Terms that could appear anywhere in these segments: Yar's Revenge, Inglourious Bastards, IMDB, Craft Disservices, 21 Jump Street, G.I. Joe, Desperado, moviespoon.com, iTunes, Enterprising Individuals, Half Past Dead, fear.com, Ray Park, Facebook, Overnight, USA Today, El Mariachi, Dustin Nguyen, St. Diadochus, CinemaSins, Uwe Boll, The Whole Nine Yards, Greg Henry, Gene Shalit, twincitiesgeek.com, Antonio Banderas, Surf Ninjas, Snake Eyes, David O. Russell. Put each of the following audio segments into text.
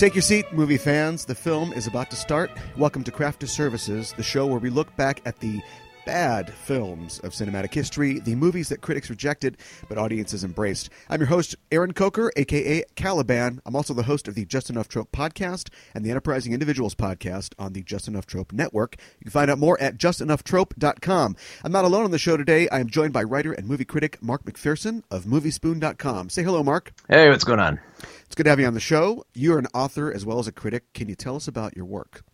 Take your seat, movie fans. The film is about to start. Welcome to Craft Disservices, the show where we look back at the bad films of cinematic history, the movies that critics rejected but audiences embraced. I'm your host, Aaron Coker, a.k.a. Caliban. I'm also the host of the Just Enough Trope podcast and the Enterprising Individuals podcast on the Just Enough Trope Network. You can find out more at justenoughtrope.com. I'm not alone on the show today. I am joined by writer and movie critic Mark McPherson of moviespoon.com. Say hello, Mark. Hey, what's going on? It's good to have you on the show. You're an author as well as a critic. Can you tell us about your work?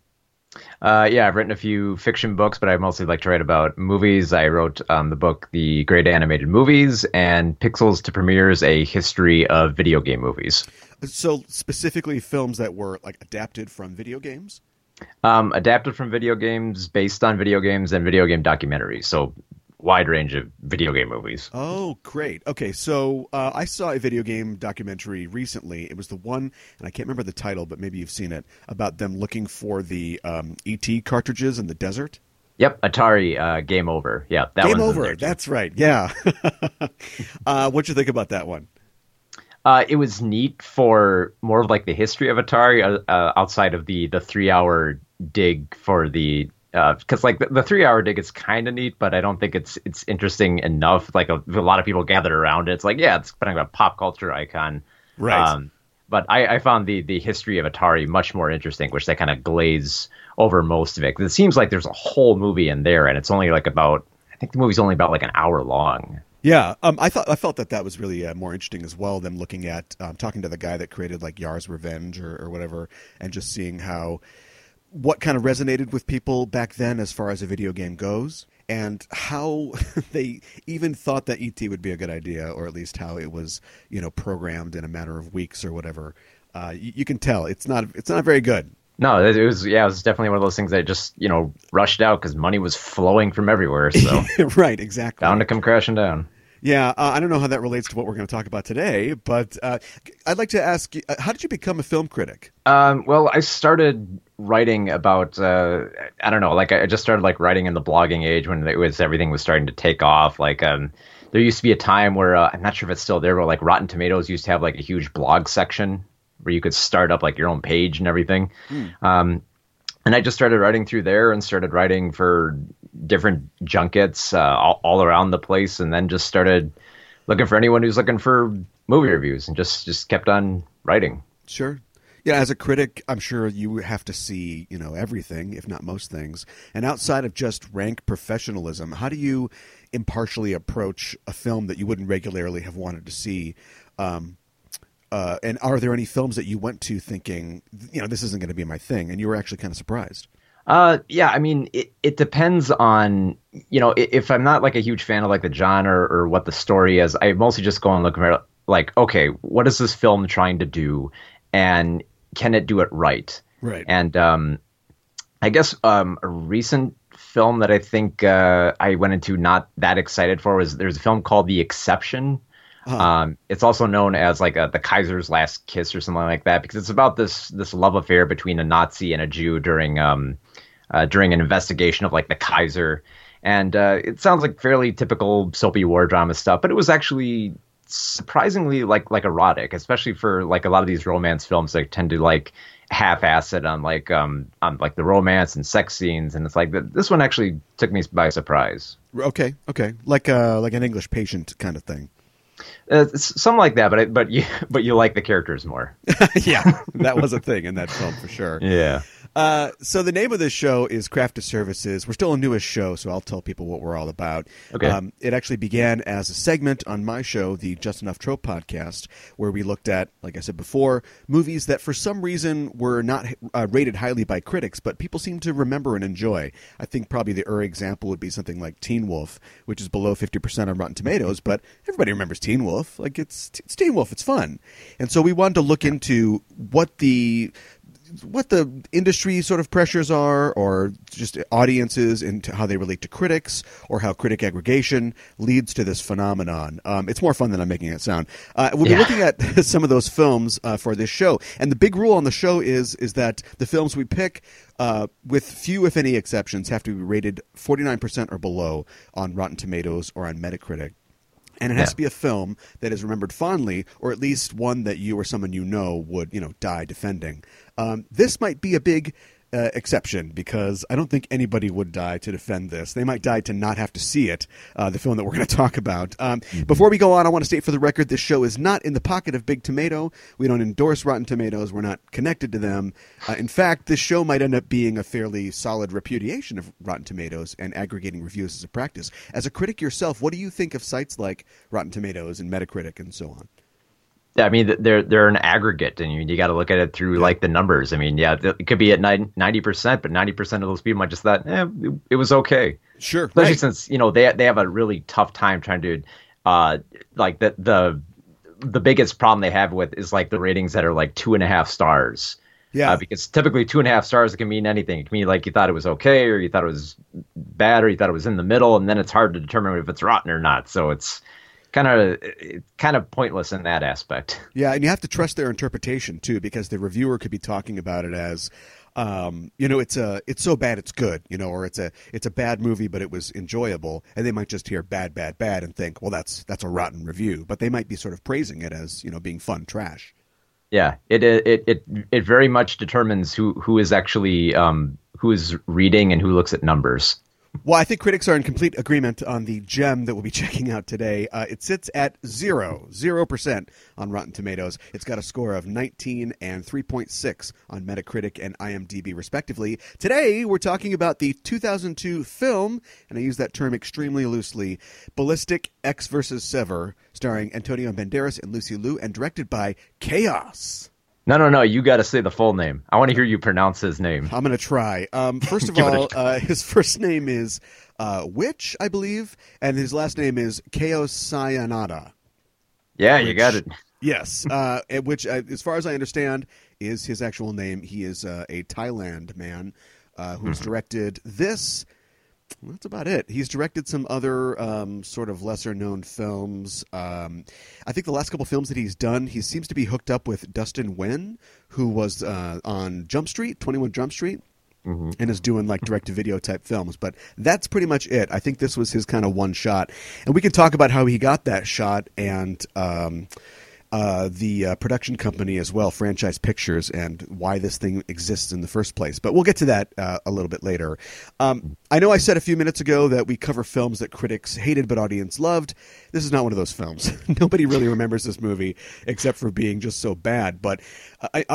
Yeah, I've written a few fiction books, but I mostly like to write about movies. I wrote the book The Great Animated Movies and Pixels to Premieres, a history of video game movies. So specifically films that were like adapted from video games? Adapted from video games, based on video games, and video game documentaries. So wide range of video game movies. Oh, great. Okay, so I saw a video game documentary recently. It was the one, and I can't remember the title, but maybe you've seen it, about them looking for the E.T. cartridges in the desert. Yep, Atari Game Over. Yeah, that Game Over, that's right, yeah. What'd you think about that one? It was neat for more of like the history of Atari outside of the 3-hour dig for the... Because like the 3-hour dig is kind of neat, but I don't think it's interesting enough. Like a lot of people gathered around it. It's like, yeah, it's putting a pop culture icon. Right. But I found the history of Atari much more interesting, which they kind of glaze over most of it. Because it seems like there's a whole movie in there, and it's only like about, I think the movie's only about like an hour long. Yeah, I felt that was really more interesting as well, than looking at talking to the guy that created like Yar's Revenge or whatever, and just seeing how. What kind of resonated with people back then as far as a video game goes, and how they even thought that E.T. would be a good idea, or at least how it was, you know, programmed in a matter of weeks or whatever. You can tell it's not very good. No, it was definitely one of those things that just, you know, rushed out because money was flowing from everywhere. So right, exactly, bound to come crashing down. Yeah, I don't know how that relates to what we're going to talk about today, but I'd like to ask you, how did you become a film critic? Well, I started writing about, I don't know, like I just started like writing in the blogging age when everything was starting to take off. Like there used to be a time where, I'm not sure if it's still there, but like Rotten Tomatoes used to have like a huge blog section where you could start up like your own page and everything. And I just started writing through there and started writing for different junkets all around the place, and then just started looking for anyone who's looking for movie reviews, and just kept on writing. Sure. Yeah, as a critic, I'm sure you have to see, you know, everything, if not most things. And outside of just rank professionalism, how do you impartially approach a film that you wouldn't regularly have wanted to see? And are there any films that you went to thinking, you know, this isn't going to be my thing, and you were actually kind of surprised? Yeah, I mean, it depends on, you know, if I'm not like a huge fan of like the genre or what the story is, I mostly just go and look at like, okay, what is this film trying to do, and can it do it right? Right. And I guess a recent film that I think I went into not that excited for was, there's a film called The Exception. Huh. It's also known as like the Kaiser's Last Kiss or something like that, because it's about this love affair between a Nazi and a Jew during an investigation of like the Kaiser, and it sounds like fairly typical soapy war drama stuff, but it was actually surprisingly like erotic, especially for like a lot of these romance films that tend to like half-ass it on like the romance and sex scenes, and it's like this one actually took me by surprise. Okay, like an English Patient kind of thing. Something like that, but you like the characters more. Yeah, that was a thing in that film for sure. Yeah. So the name of this show is Craft Disservices. We're still a newish show, so I'll tell people what we're all about. Okay. It actually began as a segment on my show, the Just Enough Trope podcast, where we looked at, like I said before, movies that for some reason were not rated highly by critics, but people seem to remember and enjoy. I think probably the example would be something like Teen Wolf, which is below 50% on Rotten Tomatoes, but everybody remembers Teen Wolf. Like, it's Teen Wolf. It's fun. And so we wanted to look into what the industry sort of pressures are, or just audiences and how they relate to critics, or how critic aggregation leads to this phenomenon. It's more fun than I'm making it sound. We'll be looking at some of those films for this show. And the big rule on the show is that the films we pick, with few if any exceptions, have to be rated 49% or below on Rotten Tomatoes or on Metacritic. And it has to be a film that is remembered fondly, or at least one that you or someone you know would, you know, die defending. This might be a big exception, because I don't think anybody would die to defend this. They might die to not have to see it, the film that we're going to talk about. Before we go on, I want to state for the record, this show is not in the pocket of Big Tomato. We don't endorse Rotten Tomatoes. We're not connected to them. In fact, this show might end up being a fairly solid repudiation of Rotten Tomatoes and aggregating reviews as a practice. As a critic yourself, what do you think of sites like Rotten Tomatoes and Metacritic and so on? I mean, they're an aggregate, and you got to look at it through like the numbers. I mean, it could be at 90%, but 90% of those people might just thought, it was okay. Sure, especially since they have a really tough time trying to like the biggest problem they have with is like the ratings that are like 2.5 stars. Yeah, because typically 2.5 stars can mean anything. It can mean like you thought it was okay, or you thought it was bad, or you thought it was in the middle, and then it's hard to determine if it's rotten or not. So it's kind of pointless in that aspect. Yeah, and you have to trust their interpretation too, because the reviewer could be talking about it as, it's so bad it's good, or it's a bad movie but it was enjoyable, and they might just hear bad, bad, bad and think, well, that's a rotten review, but they might be sort of praising it as being fun trash. Yeah, it very much determines who is actually who is reading and who looks at numbers. Well, I think critics are in complete agreement on the gem that we'll be checking out today. It sits at 0% on Rotten Tomatoes. It's got a score of 19 and 3.6 on Metacritic and IMDb, respectively. Today, we're talking about the 2002 film, and I use that term extremely loosely, Ballistic: Ecks vs. Sever, starring Antonio Banderas and Lucy Liu, and directed by Chaos. No. You got to say the full name. I want to hear you pronounce his name. I'm going to try. First of all, his first name is Witch, I believe, and his last name is Kaosayananda. Yeah, you got it. Yes, which, as far as I understand, is his actual name. He is a Thailand man who's directed this. That's about it. He's directed some other sort of lesser-known films. I think the last couple films that he's done, he seems to be hooked up with Dustin Nguyen, who was on Jump Street, 21 Jump Street, and is doing like direct-to-video type films. But that's pretty much it. I think this was his kind of one shot. And we can talk about how he got that shot and the production company as well, Franchise Pictures, and why this thing exists in the first place. But we'll get to that a little bit later. I know I said a few minutes ago that we cover films that critics hated but audience loved. This is not one of those films. Nobody really remembers this movie except for being just so bad. But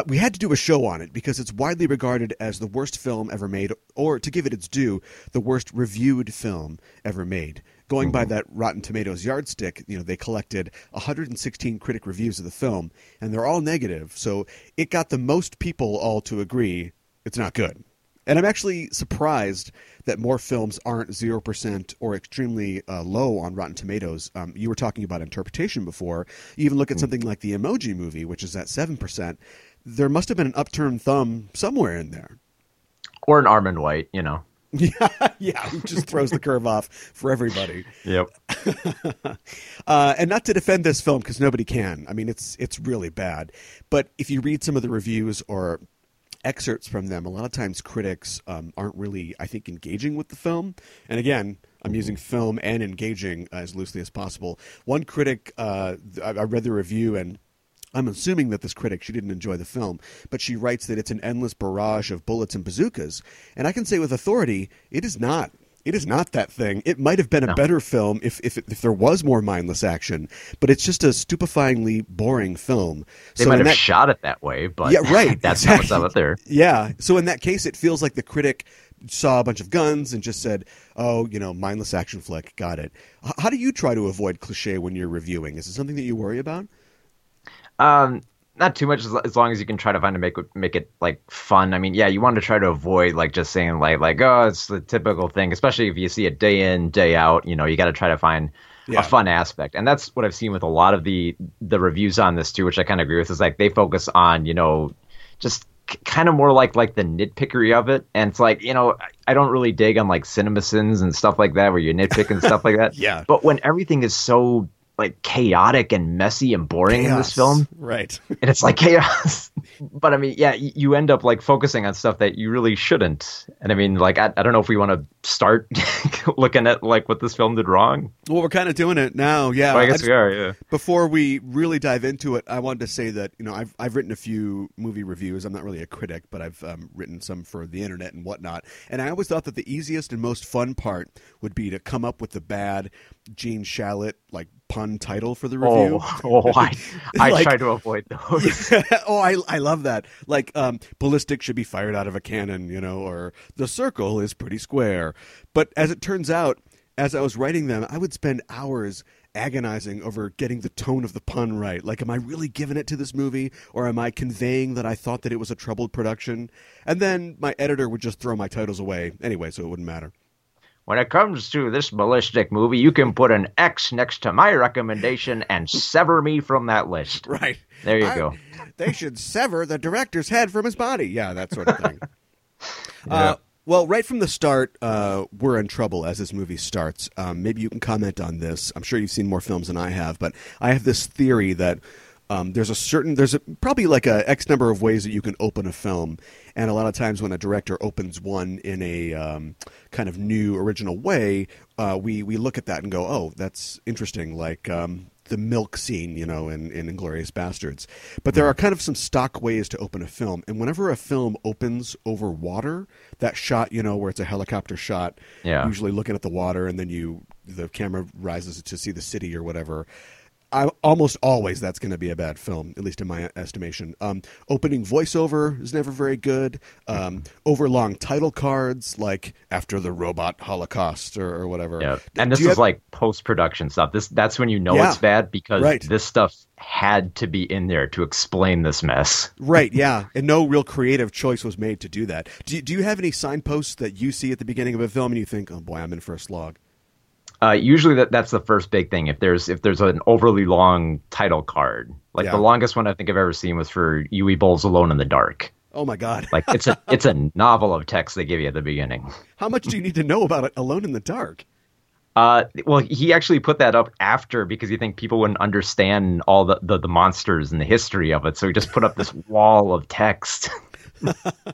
we had to do a show on it because it's widely regarded as the worst film ever made, or to give it its due, the worst reviewed film ever made. Going by that Rotten Tomatoes yardstick, they collected 116 critic reviews of the film, and they're all negative. So it got the most people all to agree it's not good. And I'm actually surprised that more films aren't 0% or extremely low on Rotten Tomatoes. You were talking about interpretation before. You even look at something like The Emoji Movie, which is at 7%. There must have been an upturned thumb somewhere in there. Or an Arm and White, Yeah, who just throws the curve off for everybody. Yep. And not to defend this film, because nobody can. I mean, it's really bad. But if you read some of the reviews or excerpts from them, a lot of times critics aren't really, I think, engaging with the film. And again, I'm using film and engaging as loosely as possible. One critic, I read the review, and I'm assuming that this critic, she didn't enjoy the film, but she writes that it's an endless barrage of bullets and bazookas. And I can say with authority, it is not. It is not that thing. It might have been a better film if there was more mindless action, but it's just a stupefyingly boring film. They might have shot it that way, but yeah, right, that's exactly. What's out there. Yeah, so in that case, it feels like the critic saw a bunch of guns and just said, oh, mindless action flick, got it. How do you try to avoid cliche when you're reviewing? Is it something that you worry about? Not too much, as long as you can try to find to make it like fun. I mean, yeah, you want to try to avoid like just saying like oh, it's the typical thing, especially if you see it day in, day out. You got to try to find a fun aspect, and that's what I've seen with a lot of the reviews on this too, which I kind of agree with. Is like they focus on just kind of more like the nitpickery of it, and it's like I don't really dig on like CinemaSins and stuff like that where you nitpick and stuff like that. Yeah, but when everything is so like chaotic and messy and boring in this film. Right. And it's like chaos. But I mean, yeah, you end up like focusing on stuff that you really shouldn't. And I mean, like, I don't know if we want to start looking at like what this film did wrong. Well, we're kind of doing it now. Yeah, well, I guess we are. Yeah. Before we really dive into it, I wanted to say that, you know, I've written a few movie reviews. I'm not really a critic, but I've written some for the internet and whatnot. And I always thought that the easiest and most fun part would be to come up with the bad Gene Shalit like pun title for the review. I like, try to avoid those. Yeah, I love that. Like, ballistic should be fired out of a cannon, you know, or the circle is pretty square. But as it turns out, as I was writing them, I would spend hours agonizing over getting the tone of the pun right. Like, am I really giving it to this movie, or am I conveying that I thought that it was a troubled production? And then my editor would just throw my titles away anyway, so it wouldn't matter. When it comes to this ballistic movie, you can put an X next to my recommendation and sever me from that list. Right. There you go. They should sever the director's head from his body. Yeah, that sort of thing. Yeah. Well, right from the start, we're in trouble as this movie starts. Maybe you can comment on this. I'm sure you've seen more films than I have, but I have this theory that there's probably like a X number of ways that you can open a film. And a lot of times when a director opens one in a kind of new original way, we look at that and go, oh, that's interesting. Like the milk scene, you know, in Inglourious Bastards. But there are kind of some stock ways to open a film. And whenever a film opens over water, that shot, you know, where it's a helicopter shot, usually looking at the water, and then the camera rises to see the city or whatever. Almost always that's going to be a bad film, at least in my estimation. Opening voiceover is never very good. Overlong title cards, like after the robot holocaust or whatever. Yeah. And this is like post-production stuff. That's when you know it's bad, because this stuff had to be in there to explain this mess. Right, yeah. And no real creative choice was made to do that. Do you have any signposts that you see at the beginning of a film and you think, oh boy, I'm in for a slog? Usually that's the first big thing. If there's an overly long title card, like the longest one I think I've ever seen was for Uwe Boll's Alone in the Dark. Oh my God. Like it's a novel of text they give you at the beginning. How much do you need to know about it, Alone in the Dark? Well, he actually put that up after, because he think people wouldn't understand all the monsters and the history of it. So he just put up this wall of text.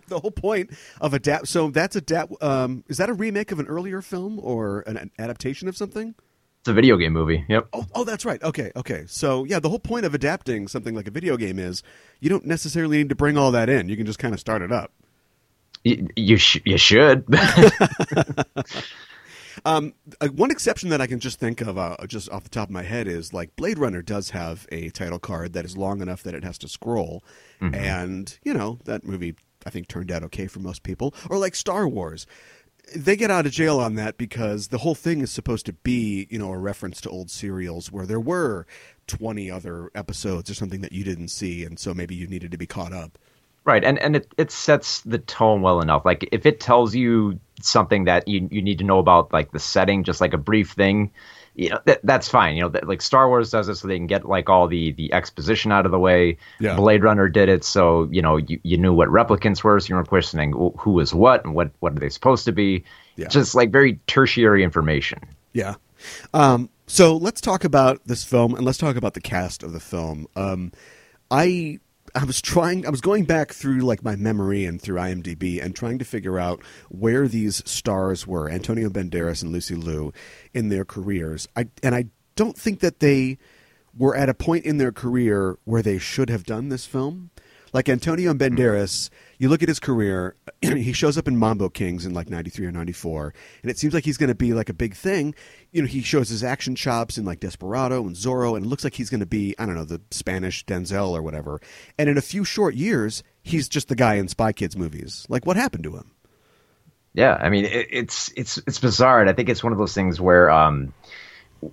The whole point of adapt. So that's is that a remake of an earlier film or an adaptation of something? It's a video game movie. Yep. Oh, that's right. Okay. So yeah, the whole point of adapting something like a video game is you don't necessarily need to bring all that in. You can just kind of start it up. You should. One exception that I can just think of just off the top of my head is like Blade Runner does have a title card that is long enough that it has to scroll. Mm-hmm. And, you know, that movie, I think, turned out okay for most people. Or like Star Wars. They get out of jail on that because the whole thing is supposed to be, you know, a reference to old serials where there were 20 other episodes or something that you didn't see. And so maybe you needed to be caught up. Right. And it sets the tone well enough. Like if it tells you something that you need to know about, like the setting, just like a brief thing, you know, that's fine. You know, like Star Wars does it so they can get like all the exposition out of the way. Yeah. Blade Runner did it. So, you know, you knew what replicants were. So you were questioning who was what and what are they supposed to be. Yeah. Just like very tertiary information. Yeah. So let's talk about this film and let's talk about the cast of the film. I was going back through like my memory and through IMDb and trying to figure out where these stars were, Antonio Banderas and Lucy Liu, in their careers. I don't think that they were at a point in their career where they should have done this film. Like Antonio Banderas, you look at his career, he shows up in Mambo Kings in like 93 or 94, and it seems like he's going to be like a big thing. You know, he shows his action chops in like Desperado and Zorro, and it looks like he's going to be, I don't know, the Spanish Denzel or whatever. And in a few short years, he's just the guy in Spy Kids movies. Like, what happened to him? Yeah, I mean, it's bizarre. And I think it's one of those things where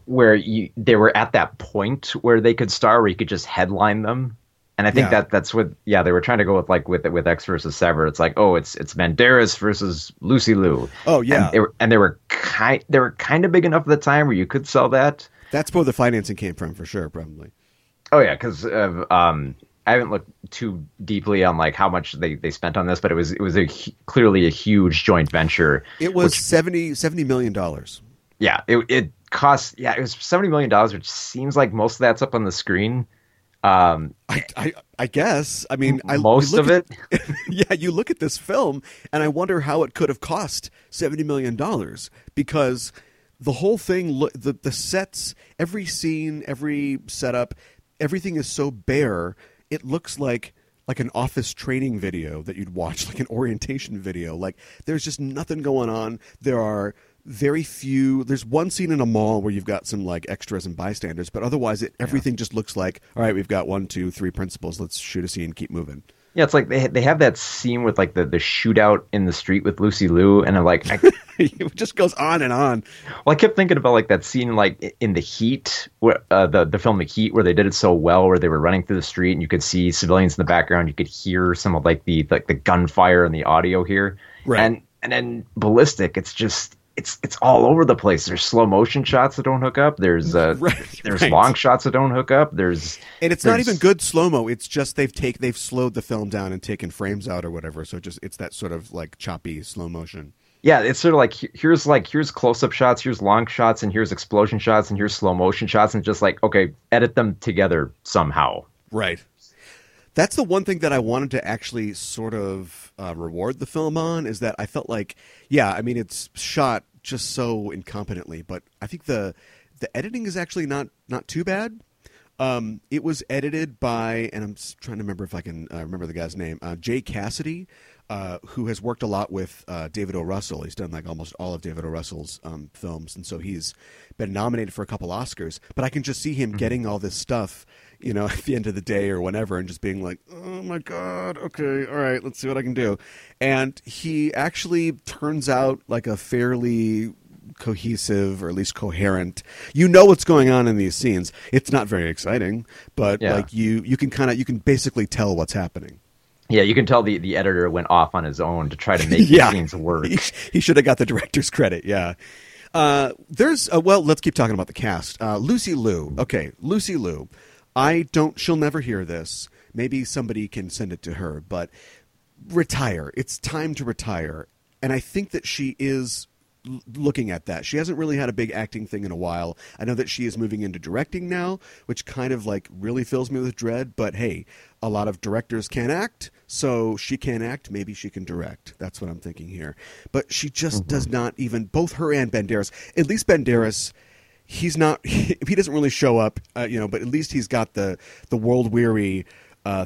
they were at that point where they could star, where you could just headline them. And I think that's what, they were trying to go with, like with X versus Sever. It's like, oh, it's Banderas versus Lucy Liu. Oh yeah, and they were kind of big enough at the time where you could sell that. That's where the financing came from, for sure, probably. Oh yeah, because I haven't looked too deeply on like how much they spent on this, but it was clearly a huge joint venture. It was $70 million. Yeah, it cost. Yeah, it was $70 million, which seems like most of that's up on the screen. I guess. I mean, most of it. Yeah, you look at this film, and I wonder how it could have cost $70 million because the whole thing, the sets, every scene, every setup, everything is so bare. It looks like an office training video that you'd watch, like an orientation video. Like there's just nothing going on. There are very few. There's one scene in a mall where you've got some like extras and bystanders, but otherwise everything just looks like, all right, we've got 1, 2, 3 principles. Let's shoot a scene, keep moving. Yeah, it's like they have that scene with like the shootout in the street with Lucy Liu, and I'm like, it just goes on and on. Well, I kept thinking about like that scene like in The Heat, where the film The Heat, where they did it so well, where they were running through the street and you could see civilians in the background, you could hear some of like the gunfire and the audio here, right? And then Ballistic, it's just. It's all over the place. There's slow motion shots that don't hook up. There's there's long shots that don't hook up. Not even good slow mo. It's just they've slowed the film down and taken frames out or whatever. So it's that sort of like choppy slow motion. Yeah, it's sort of like here's close up shots, here's long shots, and here's explosion shots, and here's slow motion shots, and just like okay, edit them together somehow. Right. That's the one thing that I wanted to actually sort of reward the film on, is that I felt like, yeah, I mean, it's shot just so incompetently, but I think the editing is actually not too bad. It was edited by, and I'm trying to remember if I can remember the guy's name, Jay Cassidy, who has worked a lot with David O. Russell. He's done like almost all of David O. Russell's films, and so he's been nominated for a couple Oscars. But I can just see him getting all this stuff, you know, at the end of the day or whenever, and just being like, oh my God, okay, all right, let's see what I can do. And he actually turns out like a fairly cohesive, or at least coherent, you know what's going on in these scenes. It's not very exciting, but like you can kind of, you can basically tell what's happening. Yeah, you can tell the editor went off on his own to try to make these scenes work. He should have got the director's credit, yeah. Let's keep talking about the cast. Lucy Liu. Okay, Lucy Liu. She'll never hear this. Maybe somebody can send it to her, but retire. It's time to retire. And I think that she is looking at that. She hasn't really had a big acting thing in a while. I know that she is moving into directing now, which kind of like really fills me with dread, but hey, a lot of directors can't act, so she can't act. Maybe she can direct. That's what I'm thinking here. But she just does not even, both her and Banderas, at least Banderas, he doesn't really show up, but at least he's got the world-weary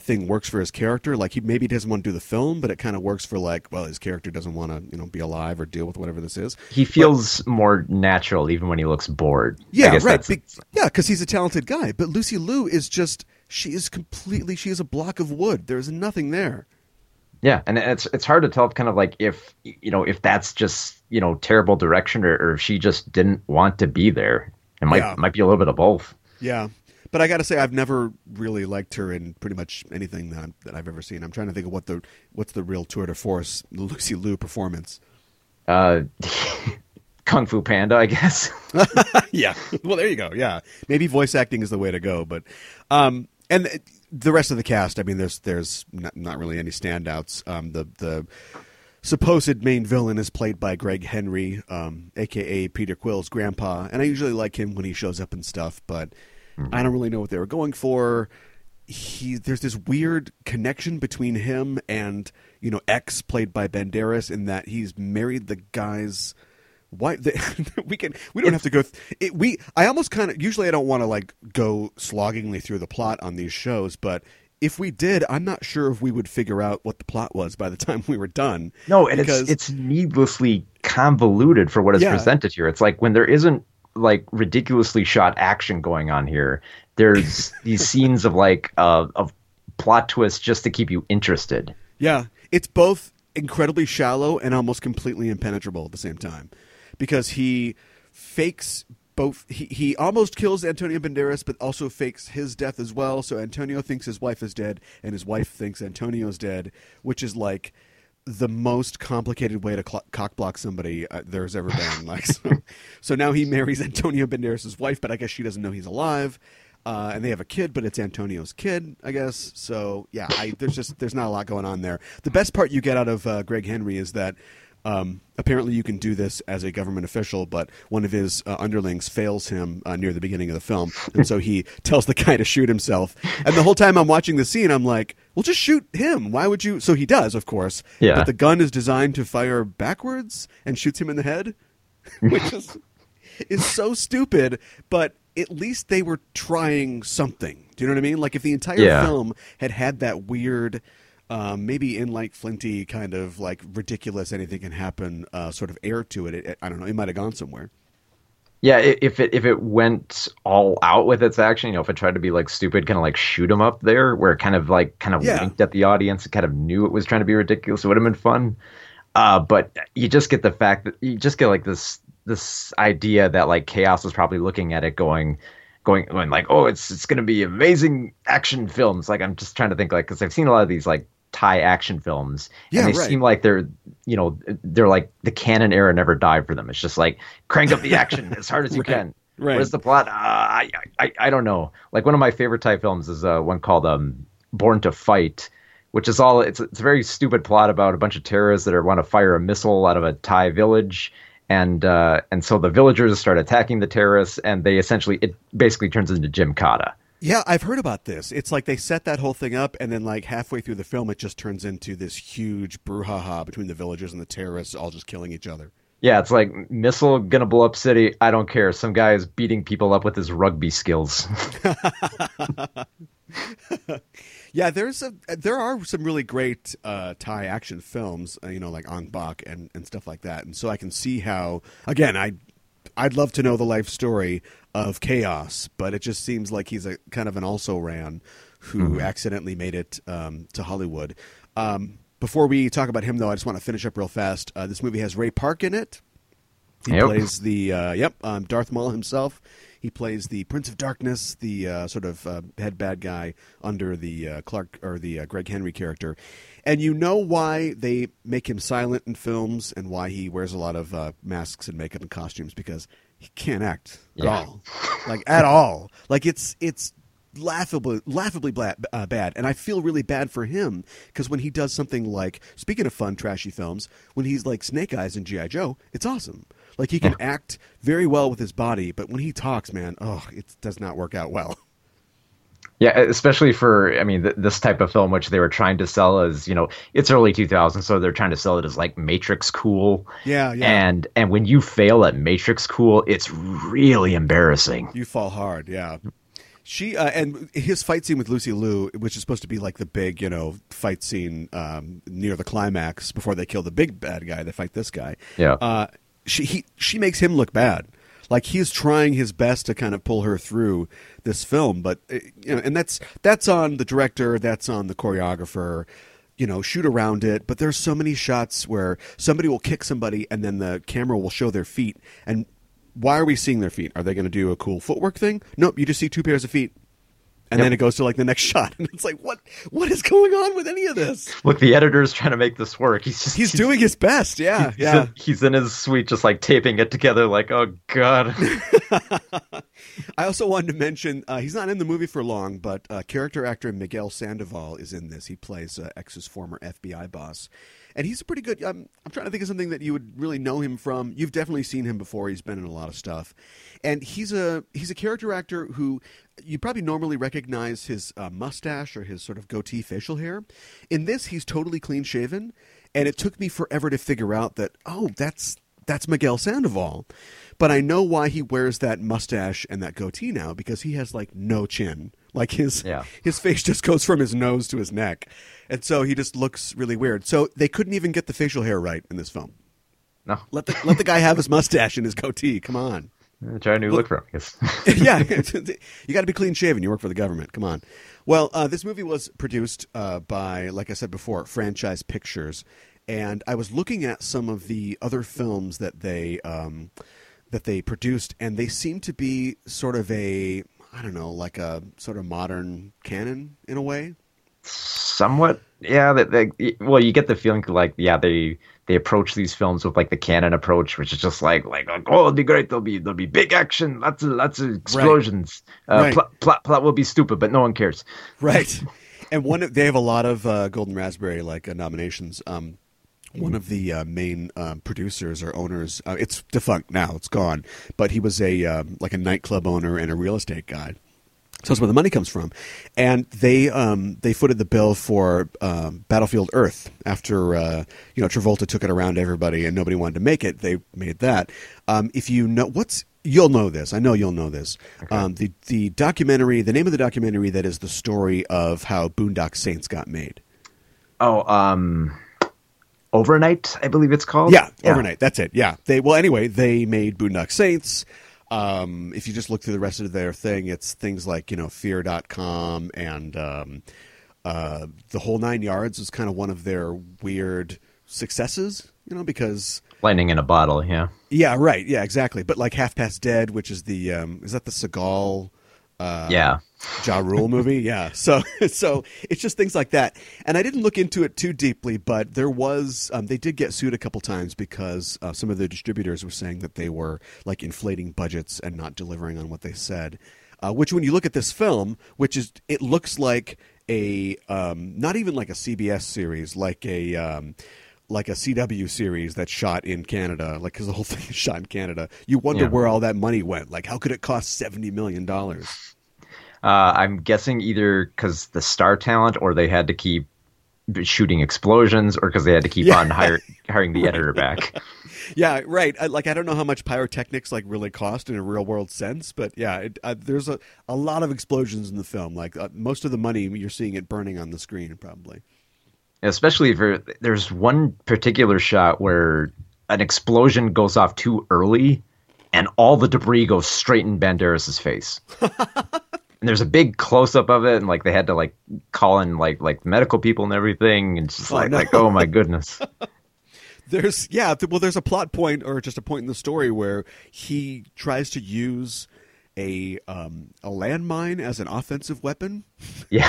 thing works for his character. Like he maybe doesn't want to do the film, but it kind of works for like, well, his character doesn't want to, be alive or deal with whatever this is. He feels more natural even when he looks bored. Yeah, right. Because he's a talented guy. But Lucy Liu is just, she is a block of wood. There's nothing there. Yeah, and it's hard to tell kind of like if, if that's just, terrible direction or if she just didn't want to be there. It might be a little bit of both. Yeah, but I got to say I've never really liked her in pretty much anything that I've ever seen. I'm trying to think of what's the real tour de force Lucy Liu performance. Kung Fu Panda, I guess. Yeah, well, there you go, yeah. Maybe voice acting is the way to go, but... and the rest of the cast, I mean, there's not really any standouts. The supposed main villain is played by Greg Henry, a.k.a. Peter Quill's grandpa. And I usually like him when he shows up and stuff, but I don't really know what they were going for. There's this weird connection between him and, X, played by Banderas, in that he's married the guy's... Why I almost kind of, usually I don't want to like go sloggingly through the plot on these shows, but if we did, I'm not sure if we would figure out what the plot was by the time we were done. No, and it's needlessly convoluted for what is presented here. It's like when there isn't like ridiculously shot action going on here, there's these scenes of like of plot twists just to keep you interested. Yeah, it's both incredibly shallow and almost completely impenetrable at the same time. Because he fakes both. He almost kills Antonio Banderas, but also fakes his death as well. So Antonio thinks his wife is dead, and his wife thinks Antonio's dead, which is like the most complicated way to cockblock somebody there's ever been. Like, so now he marries Antonio Banderas' wife, but I guess she doesn't know he's alive. And they have a kid, but it's Antonio's kid, I guess. So yeah, there's not a lot going on there. The best part you get out of Greg Henry is that Apparently you can do this as a government official, but one of his underlings fails him near the beginning of the film. And so he tells the guy to shoot himself. And the whole time I'm watching the scene, I'm like, well, just shoot him. Why would you? So he does, of course. Yeah. But the gun is designed to fire backwards and shoots him in the head, which is so stupid. But at least they were trying something. Do you know what I mean? Like if the entire film had that weird... maybe in like Flinty kind of like ridiculous, anything can happen sort of air to it. I don't know. It might have gone somewhere. Yeah, if it went all out with its action, you know, if it tried to be like stupid, kind of like shoot 'em up there, where it kind of winked at the audience, it kind of knew it was trying to be ridiculous. It would have been fun. But you just get the fact that you just get like this idea that like Chaos is probably looking at it going like, oh, it's going to be amazing action films. Like I'm just trying to think like, because I've seen a lot of these like Thai action films, and they seem like they're like the canon era never died for them. It's just like crank up the action as hard as you can. Right. Where's the plot? I don't know. Like one of my favorite Thai films is one called Born to Fight, which is all it's a very stupid plot about a bunch of terrorists that want to fire a missile out of a Thai village. And so the villagers start attacking the terrorists, and they basically turns into Gymkhana. Yeah, I've heard about this. It's like they set that whole thing up, and then like halfway through the film, it just turns into this huge brouhaha between the villagers and the terrorists, all just killing each other. Yeah, it's like missile gonna blow up city. I don't care. Some guy is beating people up with his rugby skills. Yeah, there are some really great Thai action films, you know, like Ong Bak and stuff like that. And so I can see how, again, I'd love to know the life story of Chaos, but it just seems like he's a kind of an also-ran who accidentally made it to Hollywood. Before we talk about him, though, I just want to finish up real fast. This movie has Ray Park in it. He plays the Darth Maul himself. He plays the Prince of Darkness, the sort of head bad guy under the Greg Henry character. And you know why they make him silent in films and why he wears a lot of masks and makeup and costumes, because he can't act at all. Like at all. Like it's laughably bad. And I feel really bad for him, because when he does something like, speaking of fun, trashy films, when he's like Snake Eyes in G.I. Joe, it's awesome. Like, he can act very well with his body, but when he talks, man, it does not work out well. Yeah, especially for, I mean, this type of film, which they were trying to sell as, you know, it's early 2000s, so they're trying to sell it as, like, Matrix cool. Yeah, yeah. And when you fail at Matrix cool, it's really embarrassing. You fall hard, yeah. She and his fight scene with Lucy Liu, which is supposed to be like the big, you know, fight scene near the climax before they kill the big bad guy, they fight this guy. Yeah. She makes him look bad. Like he's trying his best to kind of pull her through this film, but you know, and that's on the director, that's on the choreographer, you know, shoot around it. But there's so many shots where somebody will kick somebody and then the camera will show their feet. And why are we seeing their feet? Are they going to do a cool footwork thing? Nope, you just see two pairs of feet. And then it goes to like the next shot, and it's like, what is going on with any of this? Look, the editor is trying to make this work. He's doing his best. Yeah, He's in his suite, just like taping it together. Like, oh god. I also wanted to mention he's not in the movie for long, but character actor Miguel Sandoval is in this. He plays X's former FBI boss, and he's a pretty good. I'm trying to think of something that you would really know him from. You've definitely seen him before. He's been in a lot of stuff, and he's a character actor who. You probably normally recognize his mustache or his sort of goatee facial hair. In this, he's totally clean shaven, and it took me forever to figure out that, that's Miguel Sandoval. But I know why he wears that mustache and that goatee now, because he has like no chin. Like his face just goes from his nose to his neck. And so he just looks really weird. So they couldn't even get the facial hair right in this film. No. Let the guy have his mustache and his goatee. Come on. Try a new look for him, I guess. Yeah, you got to be clean-shaven. You work for the government. Come on. Well, this movie was produced by, like I said before, Franchise Pictures, and I was looking at some of the other films that they produced, and they seem to be sort of a, I don't know, like a sort of modern canon in a way. Somewhat, yeah. Well, you get the feeling like, yeah, they approach these films with like the canon approach, which is just like oh, it'll be great. There'll be big action, lots of explosions. Right. Plot will be stupid, but no one cares. Right. And they have a lot of Golden Raspberry like nominations. One of the main producers or owners, it's defunct now, it's gone, but he was a like a nightclub owner and a real estate guy. So that's where the money comes from. And they footed the bill for Battlefield Earth after you know, Travolta took it around everybody and nobody wanted to make it. They made that. If you know what's, you'll know this. I know you'll know this. Okay. The documentary, the name of the documentary that is the story of how Boondock Saints got made. Oh, Overnight, I believe it's called. Yeah, Overnight. That's it. Yeah. They made Boondock Saints. If you just look through the rest of their thing, it's things like, you know, fear.com and the whole nine yards was kind of one of their weird successes, you know, because lightning in a bottle. Yeah. Yeah. Right. Yeah, exactly. But like Half Past Dead, which is the is that the Seagal Ja Rule movie? Yeah. So it's just things like that. And I didn't look into it too deeply, but there was they did get sued a couple times because some of the distributors were saying that they were like inflating budgets and not delivering on what they said, which when you look at this film, which is, it looks like a not even like a CBS series, like a CW series that's shot in Canada, like, because the whole thing is shot in Canada. You wonder where all that money went. Like, how could it cost $70 million? I'm guessing either because the star talent, or they had to keep shooting explosions, or because they had to keep on hiring the editor back. Yeah, right. I don't know how much pyrotechnics like really cost in a real world sense, but yeah, there's a lot of explosions in the film. Like most of the money, you're seeing it burning on the screen probably. Especially if there's one particular shot where an explosion goes off too early and all the debris goes straight in Banderas' face. And there's a big close up of it, and like they had to like call in like medical people and everything, and just oh my goodness. There's a plot point or just a point in the story where he tries to use a landmine as an offensive weapon. Yeah.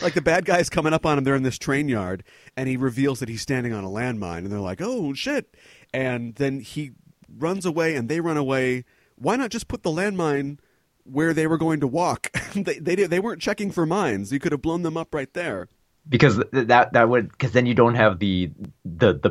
Like the bad guy's coming up on him, they're in this train yard, and he reveals that he's standing on a landmine, and they're like, oh, shit. And then he runs away, and they run away. Why not just put the landmine where they were going to walk? They weren't checking for mines. You could have blown them up right there. Because that would, because then you don't have the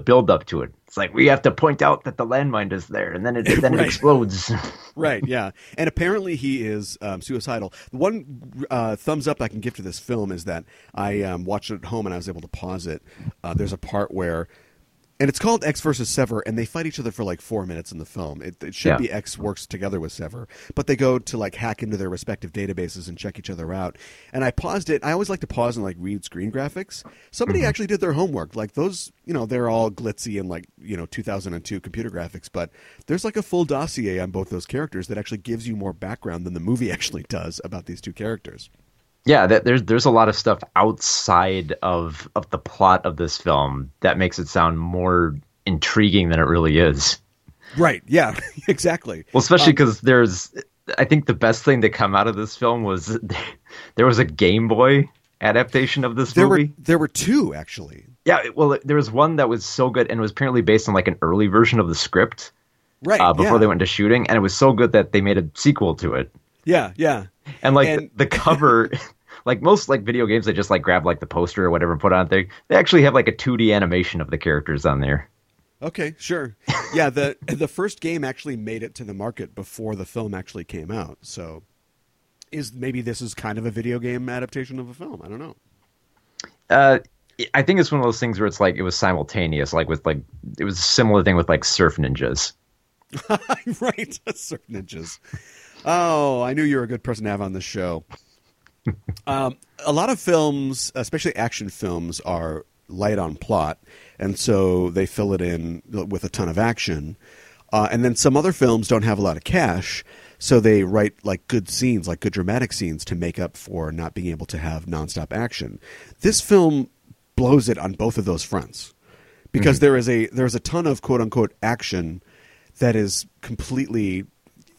build up to it. It's like, we have to point out that the landmine is there, and then it explodes. Right. Yeah. And apparently he is suicidal. One thumbs up I can give to this film is that I watched it at home and I was able to pause it. There's a part where, and it's called X versus Sever, and they fight each other for like 4 minutes in the film. It should be X works together with Sever, but they go to like hack into their respective databases and check each other out. And I paused it. I always like to pause and like read screen graphics. Somebody actually did their homework. Like those, you know, they're all glitzy and like, you know, 2002 computer graphics, but there's like a full dossier on both those characters that actually gives you more background than the movie actually does about these two characters. Yeah, there's a lot of stuff outside of the plot of this film that makes it sound more intriguing than it really is. Right, yeah, exactly. Well, especially because I think the best thing to come out of this film was there was a Game Boy adaptation of this movie. There were two, actually. Yeah, well, there was one that was so good and was apparently based on like an early version of the script before they went to shooting, and it was so good that they made a sequel to it. Yeah, yeah. And like the cover... Like most like video games, they just like grab like the poster or whatever and put on there. They actually have like a 2D animation of the characters on there. Okay, sure. Yeah, the first game actually made it to the market before the film actually came out. So maybe this is kind of a video game adaptation of a film. I don't know. I think it's one of those things where it's like it was simultaneous. Like with like it was a similar thing with like Surf Ninjas. Right, Surf Ninjas. Oh, I knew you were a good person to have on this show. A lot of films, especially action films, are light on plot, and so they fill it in with a ton of action. And then some other films don't have a lot of cash, so they write like good scenes, like good dramatic scenes to make up for not being able to have nonstop action. This film blows it on both of those fronts because there is a ton of quote unquote action that is completely...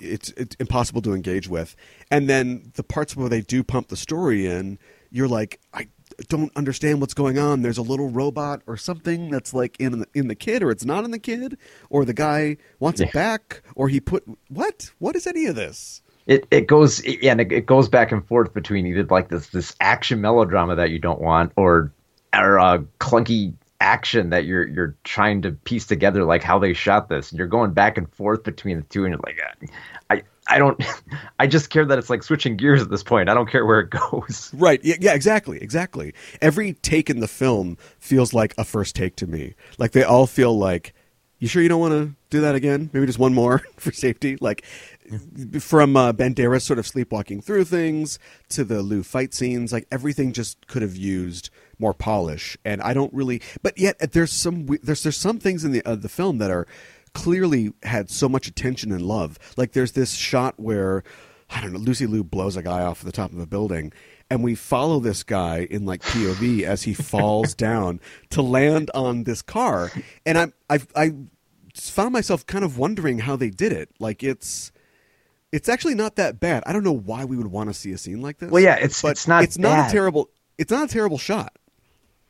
It's impossible to engage with. And then the parts where they do pump the story in, you're like, I don't understand what's going on. There's a little robot or something that's like in the kid, or it's not in the kid, or the guy wants it back, or he put what? What is any of this? It goes back and forth between either like this action melodrama that you don't want, or clunky action that you're trying to piece together, like how they shot this, and you're going back and forth between the two, and you're like, I just care that it's like switching gears at this point. I don't care where it goes. Right. Yeah, exactly. Every take in the film feels like a first take to me. Like they all feel like, you sure you don't want to do that again? Maybe just one more for safety. Like from Banderas sort of sleepwalking through things to the Liu fight scenes, like everything just could have used more polish. And I don't really, but yet there's some things in the film that are clearly had so much attention and love. Like there's this shot where, I don't know, Lucy Liu blows a guy off the top of a building, and we follow this guy in like POV as he falls down to land on this car. And I found myself kind of wondering how they did it. Like it's actually not that bad. I don't know why we would want to see a scene like this. Well, yeah, it's not a terrible shot.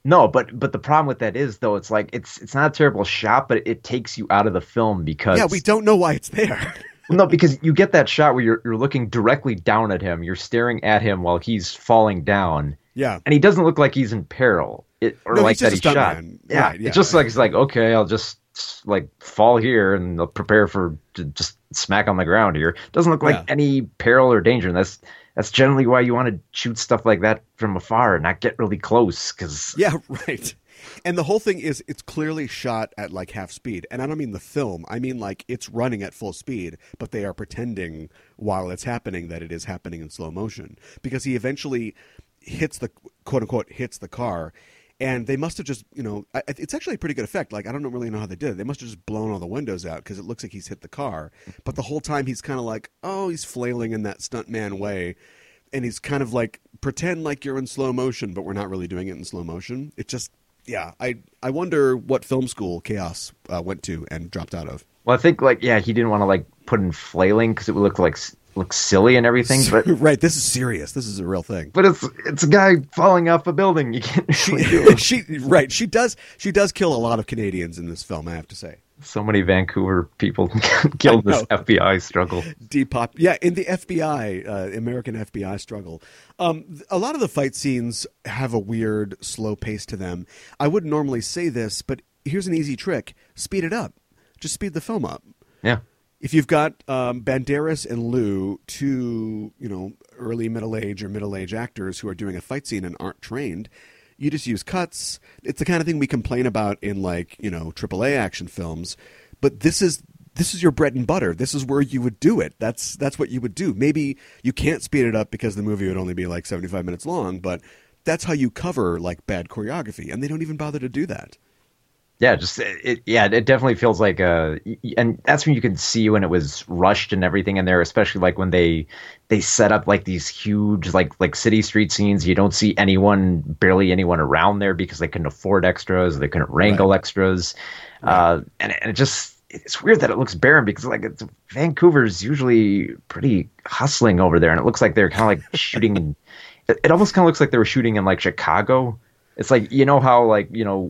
No, but the problem with that is, though, it's like it's not a terrible shot, but it takes you out of the film because we don't know why it's there. No, because you get that shot where you're looking directly down at him, you're staring at him while he's falling down. Yeah, and he doesn't look like he's in peril, he's shot. Yeah, right, yeah, it's just like he's like, okay, I'll just like fall here and I'll prepare to just smack on the ground here. Doesn't look like any peril or danger, and that's generally why you want to shoot stuff like that from afar and not get really close. Yeah, right. And the whole thing is it's clearly shot at like half speed. And I don't mean the film. I mean like it's running at full speed, but they are pretending while it's happening that it is happening in slow motion. Because he eventually hits the, quote unquote, hits the car. And they must have just, it's actually a pretty good effect. Like I don't really know how they did it. They must have just blown all the windows out because it looks like he's hit the car. But the whole time he's kind of like, oh, he's flailing in that stuntman way. And he's kind of like, pretend like you're in slow motion, but we're not really doing it in slow motion. It just, I wonder what film school Chaos went to and dropped out of. Well, I think he didn't want to like put in flailing because it would look silly and everything. But right, this is serious. This is a real thing. But it's a guy falling off a building. You can't really do it. She does kill a lot of Canadians in this film, I have to say. So many Vancouver people killed this FBI struggle. In the FBI, American FBI struggle. A lot of the fight scenes have a weird slow pace to them. I wouldn't normally say this, but here's an easy trick. Speed it up. Just speed the film up. Yeah. If you've got Banderas and Liu, two early middle age or middle age actors who are doing a fight scene and aren't trained, you just use cuts. It's the kind of thing we complain about in AAA action films, but this is your bread and butter. This is where you would do it. That's what you would do. Maybe you can't speed it up because the movie would only be like 75 minutes long, but that's how you cover like bad choreography, and they don't even bother to do that. Yeah, it definitely feels like and that's when you can see when it was rushed and everything in there, especially like when they set up like these huge like city street scenes. You don't see barely anyone around there because they couldn't afford extras, they couldn't wrangle extras, and it's weird that it looks barren because like Vancouver's usually pretty hustling over there, and it looks like they're kind of like shooting. It almost kind of looks like they were shooting in like Chicago. It's like how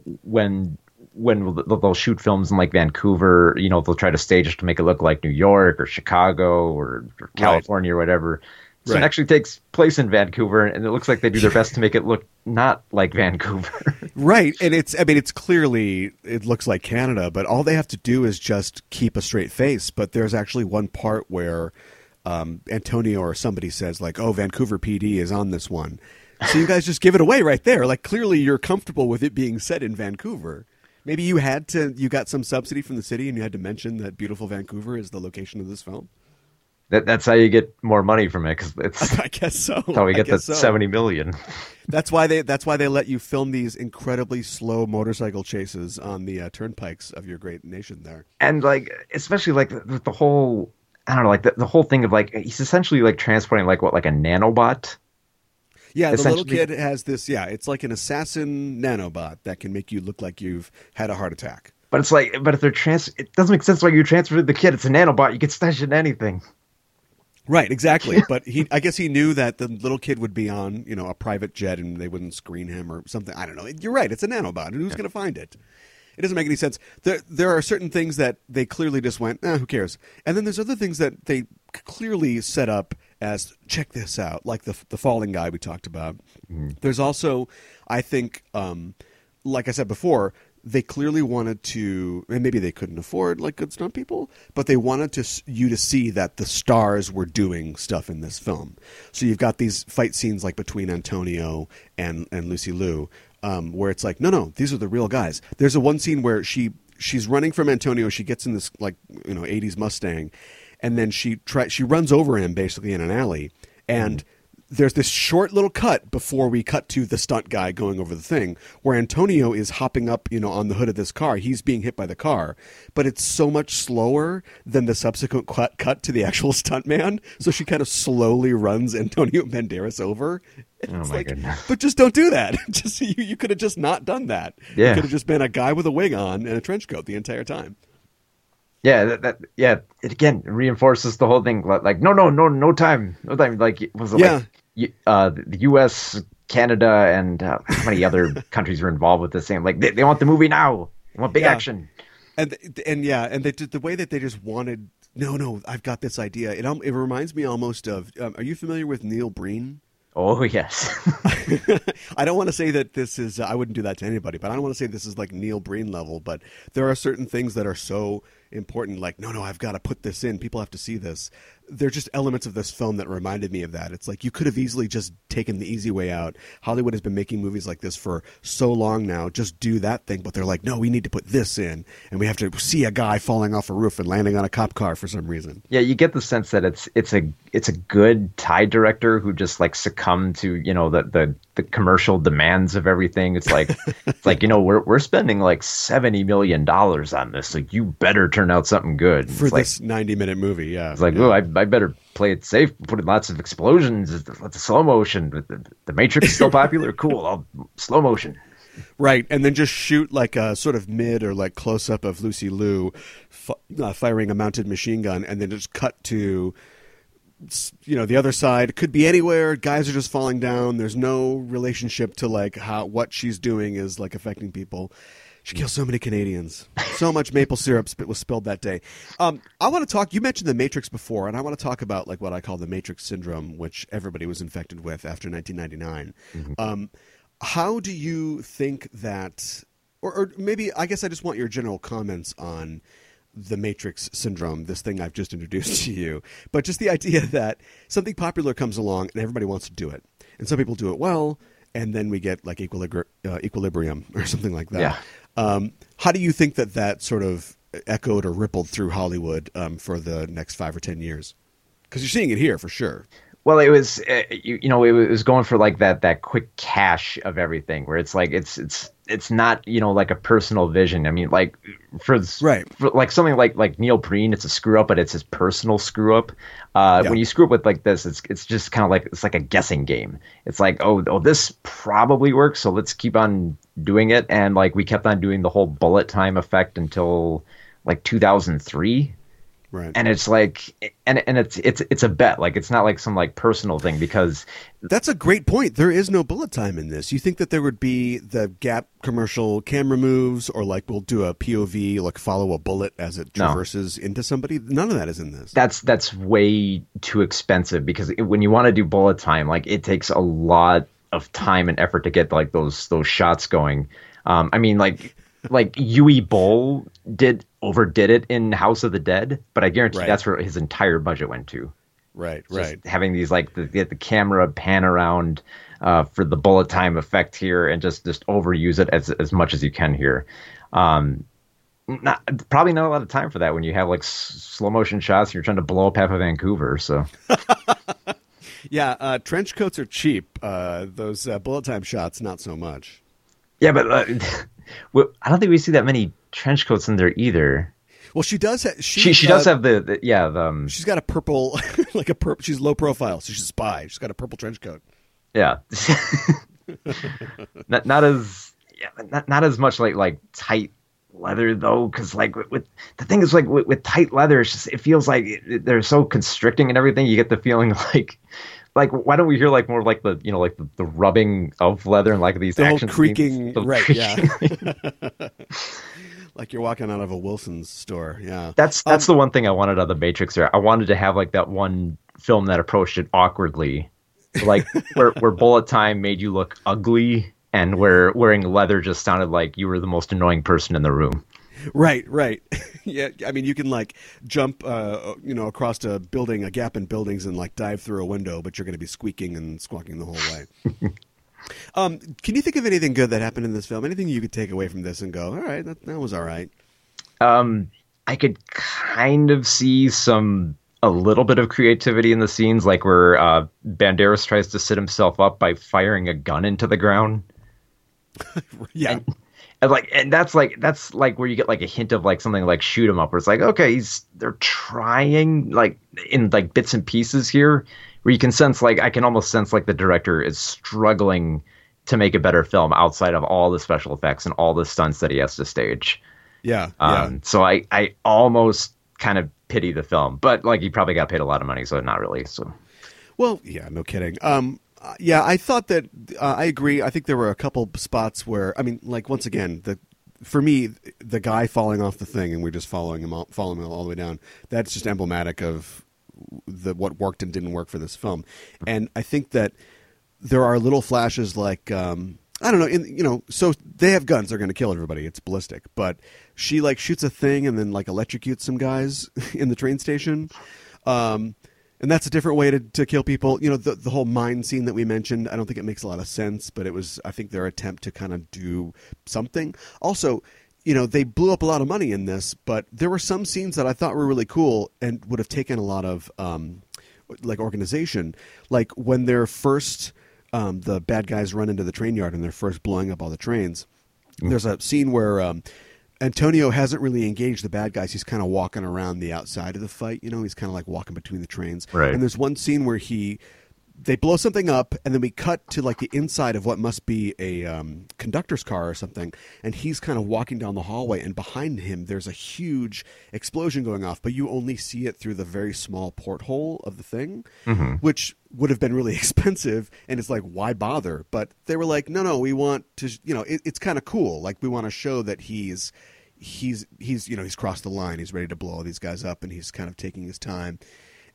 when they'll shoot films in like Vancouver, they'll try to stage it to make it look like New York or Chicago or California or whatever. So it actually takes place in Vancouver, and it looks like they do their best to make it look not like Vancouver. Right. And it's clearly, it looks like Canada, but all they have to do is just keep a straight face. But there's actually one part where Antonio or somebody says like, oh, Vancouver PD is on this one. So you guys just give it away right there. Like clearly you're comfortable with it being set in Vancouver. Maybe you got some subsidy from the city and you had to mention that beautiful Vancouver is the location of this film. That's how you get more money from it. 'Cause I guess so. That's how we get the $70 million. That's why they let you film these incredibly slow motorcycle chases on the turnpikes of your great nation there. And like, especially like the whole, I don't know, like the whole thing of like, he's essentially like transporting like what, like a nanobot. Yeah, the little kid has this, it's like an assassin nanobot that can make you look like you've had a heart attack. But it's like, it doesn't make sense why you transferred the kid. It's a nanobot. You can stash it in anything. Right, exactly. But I guess he knew that the little kid would be on, a private jet and they wouldn't screen him or something. I don't know. You're right. It's a nanobot. Who's going to find it? It doesn't make any sense. There are certain things that they clearly just went, who cares? And then there's other things that they clearly set up as, check this out, like the falling guy we talked about. Mm-hmm. There's also, I think, like I said before, they clearly wanted to, and maybe they couldn't afford like good stunt people, but they wanted to you to see that the stars were doing stuff in this film. So you've got these fight scenes like between Antonio and Lucy Liu, where it's like, no, these are the real guys. There's a one scene where she's running from Antonio. She gets in this like, 80s Mustang, and then she runs over him basically in an alley, and there's this short little cut before we cut to the stunt guy going over the thing where Antonio is hopping up, on the hood of this car. He's being hit by the car, but it's so much slower than the subsequent cut to the actual stuntman. So she kind of slowly runs Antonio Banderas over. It's goodness. But just don't do that. Just you could have just not done that. Yeah. You could have just been a guy with a wig on and a trench coat the entire time. Yeah, it again reinforces the whole thing. Like, no time. Like, the U.S., Canada, and how many other countries are involved with this thing? Like, they want the movie now. They want big action. And they did the way that they just wanted. No, I've got this idea. It reminds me almost of. Are you familiar with Neil Breen? Oh, yes. I don't want to say that this is. I wouldn't do that to anybody, but I don't want to say this is like Neil Breen level. But there are certain things that are so important, like no, I've got to put this in. People have to see this. They're just elements of this film that reminded me of that. It's like you could have easily just taken the easy way out. Hollywood has been making movies like this for so long now. Just do that thing, but they're like, no, we need to put this in, and we have to see a guy falling off a roof and landing on a cop car for some reason. Yeah, you get the sense that it's a good Thai director who just like succumbed to the commercial demands of everything. It's like we're spending like $70 million on this, like you better turn out something good for this 90-minute movie. Yeah, it's like I better play it safe, put in lots of explosions, lots of slow motion. The Matrix is still popular, cool. I'll slow motion. Right, and then just shoot like a sort of mid or like close up of Lucy Liu firing a mounted machine gun, and then just cut to the other side. It could be anywhere. Guys are just falling down. There's no relationship to like how what she's doing is like affecting people. She killed so many Canadians. So much maple syrup was spilled that day. I want to talk – you mentioned The Matrix before, and I want to talk about like what I call the Matrix syndrome, which everybody was infected with after 1999. Mm-hmm. How do you think that – or maybe I guess I just want your general comments on the Matrix syndrome, this thing I've just introduced to you. But just the idea that something popular comes along and everybody wants to do it. And some people do it well, and then we get like equilibrium or something like that. Yeah. How do you think that sort of echoed or rippled through Hollywood for the next 5 or 10 years? Because you're seeing it here for sure. Well, it was it was going for like that quick cash of everything, where it's like it's not like a personal vision. I mean, like for like something like Neil Breen, it's a screw up, but it's his personal screw up. When you screw up with like this, it's just kind of like it's like a guessing game. It's like oh this probably works, so let's keep on doing it, and like we kept on doing the whole bullet time effect until like 2003, right? And it's like and it's a bet, like it's not like some like personal thing, because that's a great point. There is no bullet time in this. You think that there would be the Gap commercial camera moves, or like we'll do a POV, like follow a bullet as it traverses into somebody. None of that is in this. That's way too expensive, because when you want to do bullet time, like it takes a lot of time and effort to get like those shots going. I mean, like Uwe Boll overdid it in House of the Dead, but I guarantee that's where his entire budget went to. Right, just right. Having these like the camera pan around for the bullet time effect here, and just overuse it as much as you can here. Probably not a lot of time for that when you have like slow motion shots. And you're trying to blow up half of Vancouver, so. Yeah, trench coats are cheap. Those bullet time shots, not so much. Yeah, but I don't think we see that many trench coats in there either. Well, she does. She does have the she's got a purple, like a purple. She's low profile, so she's a spy. She's got a purple trench coat. Yeah, not as much like tight leather though, because like with the thing is like with tight leather, it's just, it feels like they're so constricting and everything. You get the feeling like why don't we hear like more like the like the rubbing of leather and like these the action creaking scenes, right? Creaking. Yeah. Like you're walking out of a Wilson's store. Yeah, that's the one thing I wanted out of the Matrix. There, I wanted to have like that one film that approached it awkwardly, like where bullet time made you look ugly. and where wearing leather just sounded like you were the most annoying person in the room. Right, right. Yeah, I mean, you can, like, jump, across a building, a gap in buildings, and, like, dive through a window, but you're going to be squeaking and squawking the whole way. Can you think of anything good that happened in this film? Anything you could take away from this and go, all right, that was all right? I could kind of see a little bit of creativity in the scenes, like where Banderas tries to sit himself up by firing a gun into the ground. Yeah. And that's like where you get like a hint of like something like Shoot 'Em Up, where it's like, okay, they're trying like in like bits and pieces here, where you can sense like I can almost sense like the director is struggling to make a better film outside of all the special effects and all the stunts that he has to stage. Yeah. So I almost kind of pity the film, but like he probably got paid a lot of money, so not really. So. Well, yeah, no kidding. Yeah, I thought that I agree. I think there were a couple spots where, I mean, like once again, for me, the guy falling off the thing and we're just following him all the way down. That's just emblematic of what worked and didn't work for this film. And I think that there are little flashes like I don't know, so they have guns. They're going to kill everybody. It's Ballistic, but she like shoots a thing and then like electrocutes some guys in the train station. And that's a different way to kill people. You know, the whole mine scene that we mentioned, I don't think it makes a lot of sense, but it was, I think, their attempt to kind of do something. Also, you know, they blew up a lot of money in this, but there were some scenes that I thought were really cool and would have taken a lot of, organization. Like when they're first, the bad guys run into the train yard and they're first blowing up all the trains. Mm-hmm. There's a scene where... Antonio hasn't really engaged the bad guys. He's kind of walking around the outside of the fight. You know, he's kind of like walking between the trains. Right. And there's one scene where they blow something up, and then we cut to like the inside of what must be a conductor's car or something. And he's kind of walking down the hallway, and behind him there's a huge explosion going off, but you only see it through the very small porthole of the thing, mm-hmm. which would have been really expensive. And it's like, why bother? But they were like, no, we want to, it's kind of cool. Like we want to show that he's crossed the line. He's ready to blow all these guys up, and he's kind of taking his time.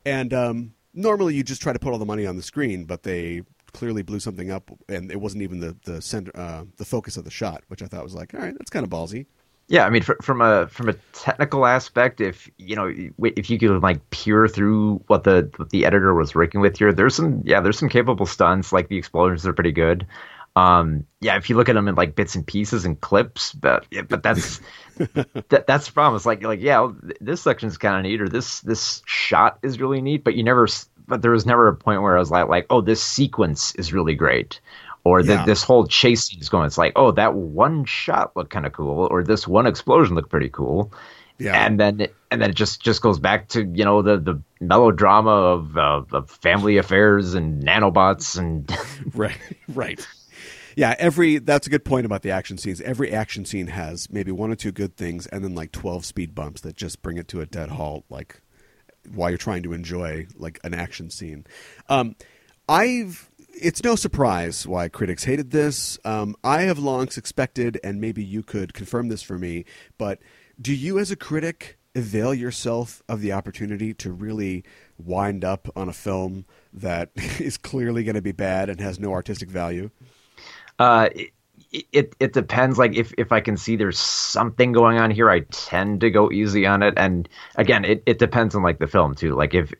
And, normally you just try to put all the money on the screen, but they clearly blew something up, and it wasn't even the focus of the shot, which I thought was like, all right, that's kind of ballsy. Yeah, I mean, from a technical aspect, if you could like peer through what the editor was working with here, there's some capable stunts. Like the explosions are pretty good. Yeah, if you look at them in like bits and pieces and clips, but that's the problem. It's like yeah, this section's kind of neat, or this shot is really neat, but there was never a point where I was like oh, this sequence is really great, or this whole chase scene is going. It's like, oh, that one shot looked kind of cool, or this one explosion looked pretty cool. Yeah. And then it just goes back to, the melodrama of family affairs and nanobots and right. Yeah, that's a good point about the action scenes. Every action scene has maybe one or two good things, and then like 12 speed bumps that just bring it to a dead halt, like while you're trying to enjoy like an action scene. It's no surprise why critics hated this. I have long suspected, and maybe you could confirm this for me, but do you as a critic avail yourself of the opportunity to really wind up on a film that is clearly going to be bad and has no artistic value? It depends. Like if I can see there's something going on here, I tend to go easy on it. And again, it depends on like the film too. Like if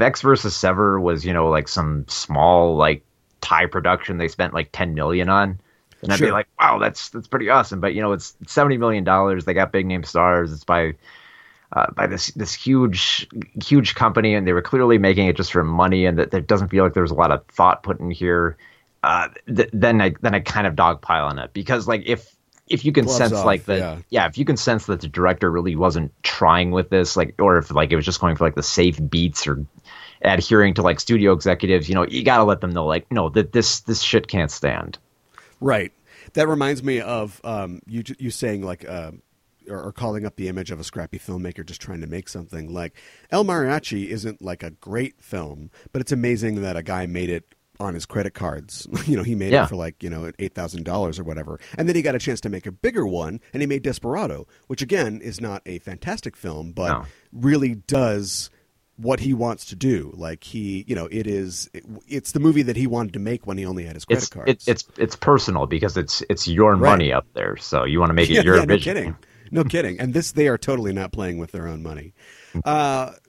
X versus Sever was, like some small, like Thai production, they spent like 10 million on, and I'd be like, wow, that's pretty awesome. But it's $70 million. They got big name stars. It's by this huge company. And they were clearly making it just for money. And that doesn't feel like there's a lot of thought put in here. Then I kind of dogpile on it, because like if you can gloves sense off, like the if you can sense that the director really wasn't trying with this, like, or if like it was just going for like the safe beats or adhering to like studio executives, you gotta let them know like, no, that this shit can't stand. Right. That reminds me of you saying like or calling up the image of a scrappy filmmaker just trying to make something. Like El Mariachi isn't like a great film, but it's amazing that a guy made it on his credit cards. He made it for like, $8,000 or whatever. And then he got a chance to make a bigger one, and he made Desperado, which again is not a fantastic film, but really does what he wants to do. Like he, you know, it's the movie that he wanted to make when he only had his credit cards. It's personal because it's your money up there. So you want to make it your vision. No kidding. No kidding. And this, they are totally not playing with their own money.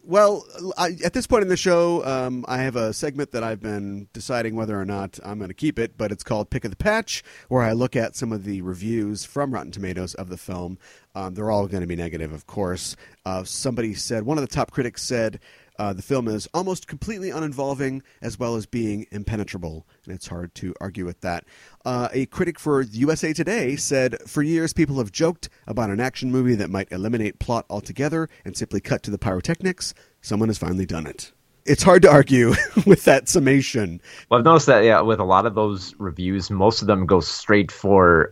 Well, at this point in the show, I have a segment that I've been deciding whether or not I'm going to keep it, but it's called Pick of the Patch, where I look at some of the reviews from Rotten Tomatoes of the film. They're all going to be negative, of course. Somebody said, one of the top critics said, the film is almost completely uninvolving as well as being impenetrable, and it's hard to argue with that. A critic for USA Today said, for years people have joked about an action movie that might eliminate plot altogether and simply cut to the pyrotechnics. Someone has finally done it. It's hard to argue with that summation. Well, I've noticed that, yeah, with a lot of those reviews, most of them go straight for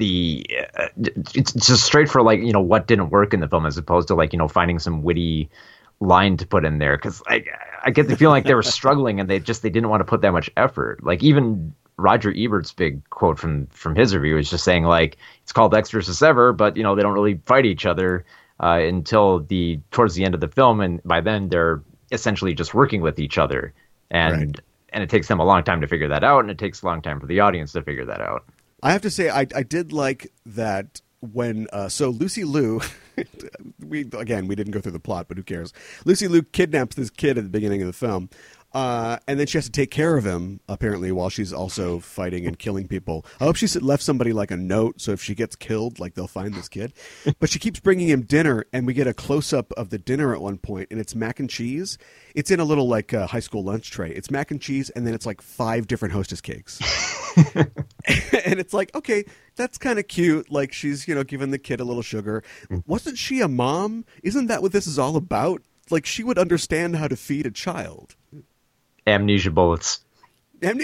it's just straight for, like, you know, what didn't work in the film as opposed to, like, you know, finding some witty line to put in there, because I get the feeling like they were struggling and they didn't want to put that much effort. Like even Roger Ebert's big quote from his review is just saying, like, it's called X versus Sever, but you know they don't really fight each other until towards the end of the film, and by then they're essentially just working with each other, and it takes them a long time to figure that out, and it takes a long time for the audience to figure that out. I have to say I did like that. When Lucy Liu, we didn't go through the plot, but who cares? Lucy Liu kidnaps this kid at the beginning of the film, and then she has to take care of him apparently while she's also fighting and killing people. I hope she left somebody like a note, so if she gets killed, like they'll find this kid. But she keeps bringing him dinner, and we get a close up of the dinner at one point, and it's mac and cheese. It's in a little like high school lunch tray. It's mac and cheese, and then it's like 5 different Hostess cakes. And it's like, okay, that's kind of cute. Like she's, you know, giving the kid a little sugar. Wasn't she a mom? Isn't that what this is all about? Like she would understand how to feed a child. Amnesia bullets. That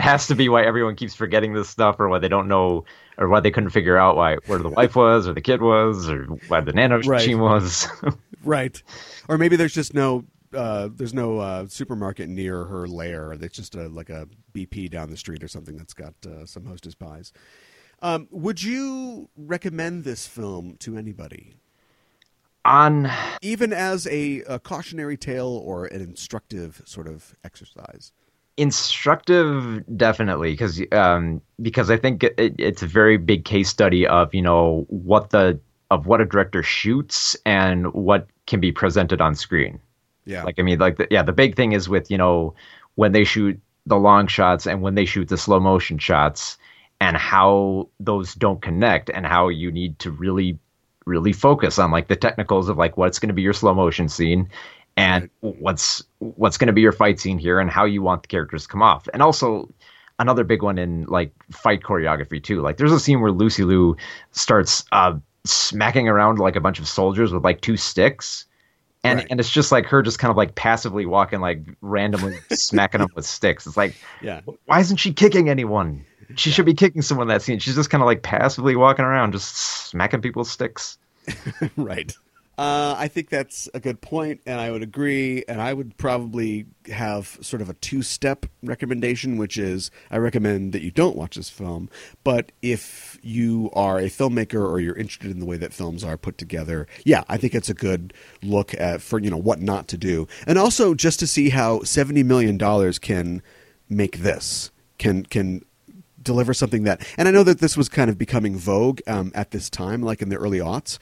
has to be why everyone keeps forgetting this stuff, or why they don't know, or why they couldn't figure out where the wife was, or the kid was, or why the nano machine was. Right. Or maybe there's just no. There's no supermarket near her lair. That's just a BP down the street or something that's got some Hostess pies. Would you recommend this film to anybody? Even as a cautionary tale or an instructive sort of exercise? Instructive, definitely, because I think it's a very big case study of, you know, what a director shoots and what can be presented on screen. Yeah. Like, I mean, like, the big thing is with, you know, when they shoot the long shots and when they shoot the slow motion shots and how those don't connect and how you need to really, really focus on, like, the technicals of, like, what's going to be your slow motion scene and what's going to be your fight scene here and how you want the characters to come off. And also another big one in, like, fight choreography, too. Like, there's a scene where Lucy Liu starts smacking around, like, a bunch of soldiers with, like, 2 sticks. And it's just like her just kind of like passively walking, like randomly smacking them with sticks. It's like, why isn't she kicking anyone? She should be kicking someone in that scene. She's just kind of like passively walking around, just smacking people's sticks. Right. I think that's a good point, and I would agree. And I would probably have sort of a 2-step recommendation, which is I recommend that you don't watch this film. But if you are a filmmaker or you're interested in the way that films are put together, yeah, I think it's a good look at for, you know, what not to do. And also just to see how $70 million can make this, can deliver something that, and I know that this was kind of becoming vogue at this time, like in the early aughts,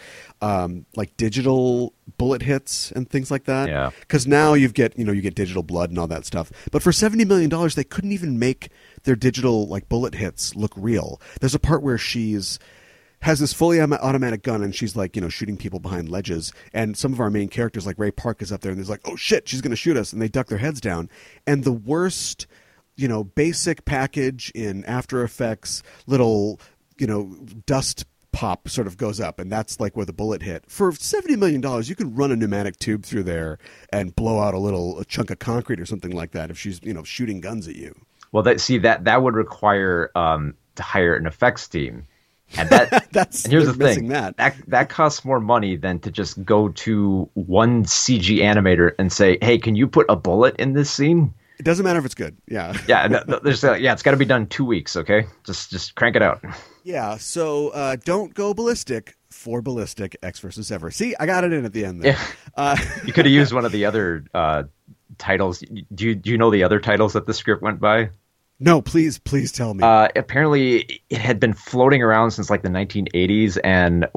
like digital bullet hits and things like that. Yeah. Because now you get digital blood and all that stuff. But for $70 million, they couldn't even make their digital like bullet hits look real. There's a part where she's has this fully automatic gun and she's like, you know, shooting people behind ledges. And some of our main characters, like Ray Park, is up there and there's like, oh shit, she's going to shoot us. And they duck their heads down. And the worst, you know, basic package in After Effects, little, you know, dust pop sort of goes up, and that's like where the bullet hit. For $70 million, you could run a pneumatic tube through there and blow out a chunk of concrete or something like that if she's, you know, shooting guns at you. Well, that would require to hire an effects team. And here's the thing, that costs more money than to just go to one CG animator and say, hey, can you put a bullet in this scene? It doesn't matter if it's good. Yeah. Yeah. No, there's it's got to be done 2 weeks. Okay. Just crank it out. Yeah. So don't go ballistic for Ballistic: Ecks vs. Sever. See, I got it in at the end there. Yeah. You could have used one of the other titles. Do you know the other titles that the script went by? No, please tell me. Apparently, it had been floating around since like the 1980s, and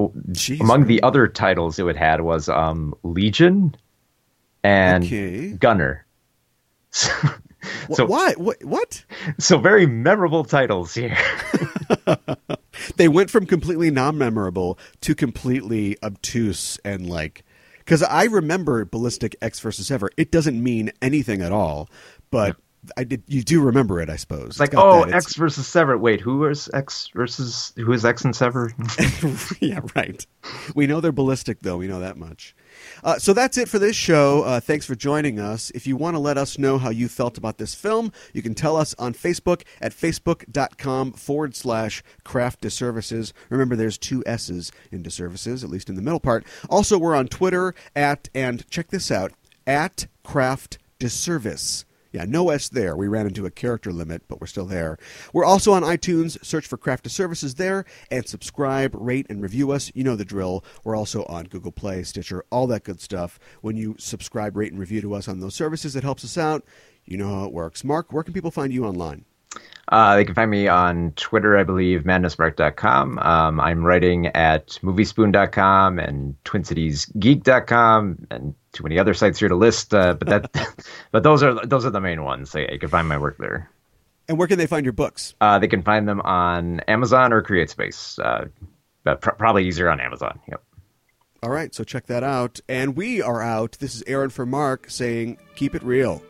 among the other titles it had was Legion and Gunner. So why? What? So very memorable titles here. They went from completely non-memorable to completely obtuse and like. Because I remember Ballistic: Ecks vs. Sever. It doesn't mean anything at all, but. I did. You do remember it, I suppose. It's like, X versus Sever. Wait, who is X and Sever? Yeah, right. We know they're ballistic, though. We know that much. So that's it for this show. Thanks for joining us. If you want to let us know how you felt about this film, you can tell us on Facebook at facebook.com/Craft Disservices. Remember, there's two S's in Disservices, at least in the middle part. Also, we're on Twitter and check this out, at Craft Disservice. Yeah, no S there. We ran into a character limit, but we're still there. We're also on iTunes. Search for Craft Disservices there and subscribe, rate, and review us. You know the drill. We're also on Google Play, Stitcher, all that good stuff. When you subscribe, rate, and review to us on those services, it helps us out. You know how it works. Mark, where can people find you online? They can find me on Twitter, I believe, madnessmark.com. I'm writing at moviespoon.com and twincitiesgeek.com and too many other sites here to list, but those are the main ones. So, yeah, you can find my work there. And where can they find your books? They can find them on Amazon or CreateSpace. But probably easier on Amazon. Yep. All right, so check that out. And we are out. This is Aaron for Mark saying, keep it real.